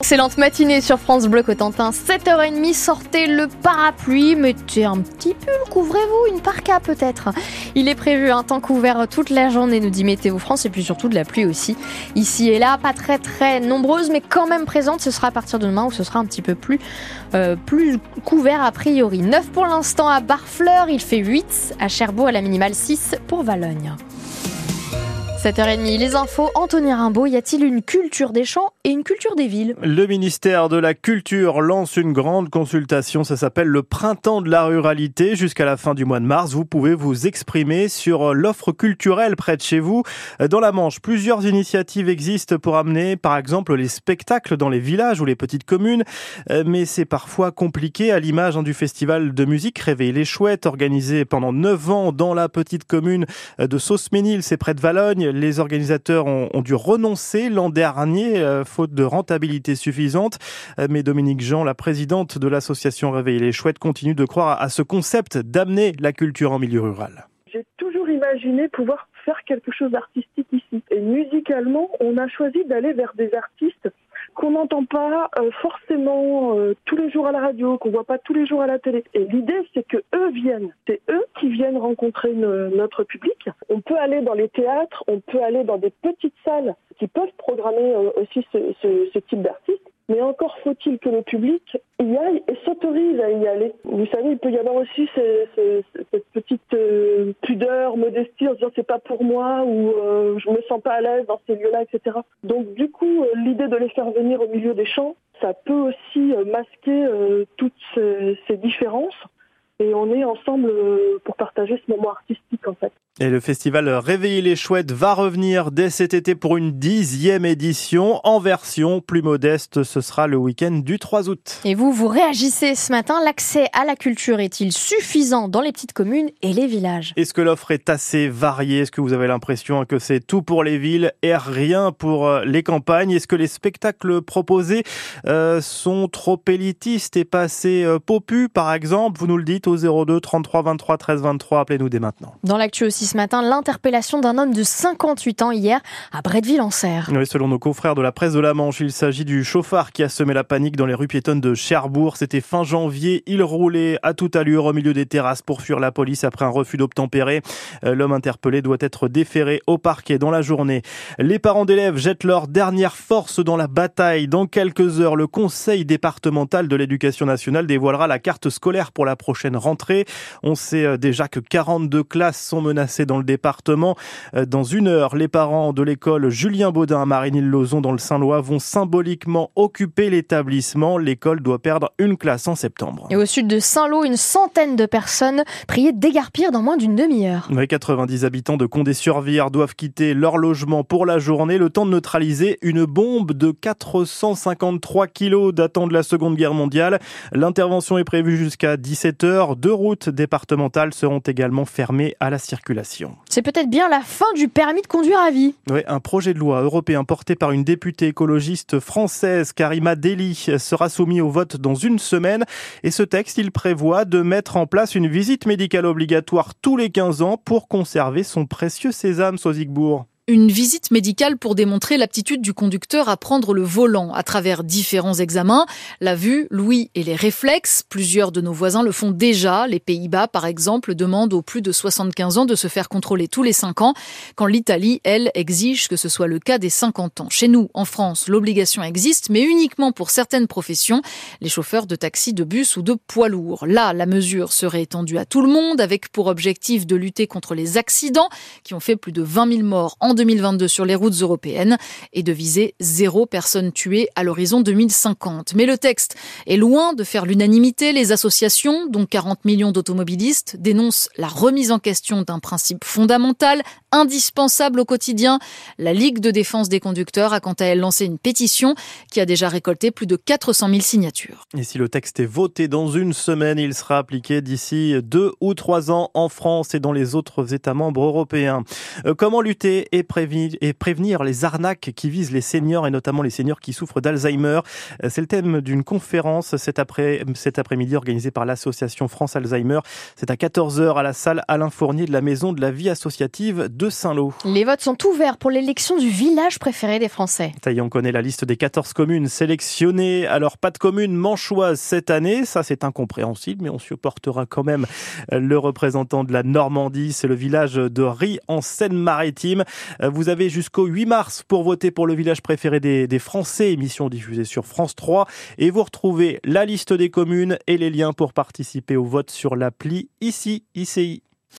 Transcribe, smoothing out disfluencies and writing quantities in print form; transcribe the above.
Excellente matinée sur France Bleu Cotentin, 7h30, sortez le parapluie, mettez un petit pull, couvrez-vous, une parka peut-être. Il est prévu un temps couvert toute la journée, nous dit Météo France, et puis surtout de la pluie aussi, ici et là, pas très nombreuse, mais quand même présente. Ce sera à partir de demain où ce sera un petit peu plus couvert a priori. 9 pour l'instant à Barfleur, il fait 8, à Cherbourg à la minimale 6 pour Valognes. 7h30, les infos, Anthony Rimbaud, y a-t-il une culture des champs et une culture des villes ? Le ministère de la Culture lance une grande consultation, ça s'appelle le Printemps de la Ruralité. Jusqu'à la fin du mois de mars, vous pouvez vous exprimer sur l'offre culturelle près de chez vous. Dans la Manche, plusieurs initiatives existent pour amener par exemple les spectacles dans les villages ou les petites communes, mais c'est parfois compliqué, à l'image du festival de musique Réveillez les Chouettes, organisé pendant 9 ans dans la petite commune de Sausse-Ménil, c'est près de Valognes. Les organisateurs ont dû renoncer l'an dernier, faute de rentabilité suffisante. Mais Dominique Jean, la présidente de l'association Réveillez les Chouettes, continue de croire à ce concept d'amener la culture en milieu rural. J'ai toujours imaginé pouvoir faire quelque chose d'artistique ici. Et musicalement, on a choisi d'aller vers des artistes qu'on n'entend pas forcément tous les jours à la radio, qu'on voit pas tous les jours à la télé. Et l'idée, c'est que eux viennent. C'est eux qui viennent rencontrer notre public. On peut aller dans les théâtres, on peut aller dans des petites salles qui peuvent programmer aussi ce type d'artistes. Mais encore faut-il que le public y aille et s'autorise à y aller. Vous savez, il peut y avoir aussi cette petite pudeur, modestie, en se disant c'est pas pour moi ou je me sens pas à l'aise dans ces lieux-là, etc. Donc du coup, l'idée de les faire venir au milieu des champs, ça peut aussi masquer toutes ces différences. Et on est ensemble pour partager ce moment artistique en fait. Et le festival Réveillez les Chouettes va revenir dès cet été pour une 10e édition en version plus modeste. Ce sera le week-end du 3 août. Et vous réagissez ce matin. L'accès à la culture est-il suffisant dans les petites communes et les villages ? Est-ce que l'offre est assez variée ? Est-ce que vous avez l'impression que c'est tout pour les villes et rien pour les campagnes ? Est-ce que les spectacles proposés sont trop élitistes et pas assez popus par exemple ? Vous nous le dites au 02 33 23 13 23, appelez-nous dès maintenant. Dans l'actu aussi ce matin, l'interpellation d'un homme de 58 ans hier à Brettville-en-Cerf. Oui, selon nos confrères de la presse de la Manche, il s'agit du chauffard qui a semé la panique dans les rues piétonnes de Cherbourg. C'était fin janvier, il roulait à toute allure au milieu des terrasses pour fuir la police après un refus d'obtempérer. L'homme interpellé doit être déféré au parquet dans la journée. Les parents d'élèves jettent leur dernière force dans la bataille. Dans quelques heures, le conseil départemental de l'éducation nationale dévoilera la carte scolaire pour la prochaine rentrée. On sait déjà que 42 classes sont menacées dans le département. Dans une heure, les parents de l'école Julien Baudin à Marine-Île-Lauzon dans le Saint-Lois vont symboliquement occuper l'établissement. L'école doit perdre une classe en septembre. Et au sud de Saint-Lô, une centaine de personnes priées d'égarpir dans moins d'une demi-heure. Les 90 habitants de Condé-sur-Vire doivent quitter leur logement pour la journée, le temps de neutraliser une bombe de 453 kilos datant de la Seconde Guerre mondiale. L'intervention est prévue jusqu'à 17h. Deux routes départementales seront également fermées à la circulation. C'est peut-être bien la fin du permis de conduire à vie. Oui, un projet de loi européen porté par une députée écologiste française, Karima Delli, sera soumis au vote dans une semaine. Et ce texte, il prévoit de mettre en place une visite médicale obligatoire tous les 15 ans pour conserver son précieux sésame, Sausigbourg. Une visite médicale pour démontrer l'aptitude du conducteur à prendre le volant à travers différents examens, la vue, l'ouïe et les réflexes. Plusieurs de nos voisins le font déjà. Les Pays-Bas, par exemple, demandent aux plus de 75 ans de se faire contrôler tous les 5 ans, quand l'Italie, elle, exige que ce soit le cas des 50 ans. Chez nous, en France, l'obligation existe, mais uniquement pour certaines professions, les chauffeurs de taxi, de bus ou de poids lourds. Là, la mesure serait étendue à tout le monde, avec pour objectif de lutter contre les accidents qui ont fait plus de 20 000 morts en 2022 sur les routes européennes et de viser 0 personne tuée à l'horizon 2050. Mais le texte est loin de faire l'unanimité. Les associations, dont 40 millions d'automobilistes, dénoncent la remise en question d'un principe fondamental, indispensable au quotidien. La Ligue de défense des conducteurs a quant à elle lancé une pétition qui a déjà récolté plus de 400 000 signatures. Et si le texte est voté dans une semaine, il sera appliqué d'ici 2 ou 3 ans en France et dans les autres États membres européens. Comment lutter et prévenir les arnaques qui visent les seniors et notamment les seniors qui souffrent d'Alzheimer. C'est le thème d'une conférence cet après-midi organisée par l'association France Alzheimer. C'est à 14h à la salle Alain Fournier de la Maison de la Vie Associative de Saint-Lô. Les votes sont ouverts pour l'élection du village préféré des Français. Ça y est, on connaît la liste des 14 communes sélectionnées. Alors, pas de commune manchoise cette année. Ça, c'est incompréhensible, mais on supportera quand même le représentant de la Normandie. C'est le village de Ri, en Seine-Maritime. Vous avez jusqu'au 8 mars pour voter pour le village préféré des Français. Émission diffusée sur France 3. Et vous retrouvez la liste des communes et les liens pour participer au vote sur l'appli ICI.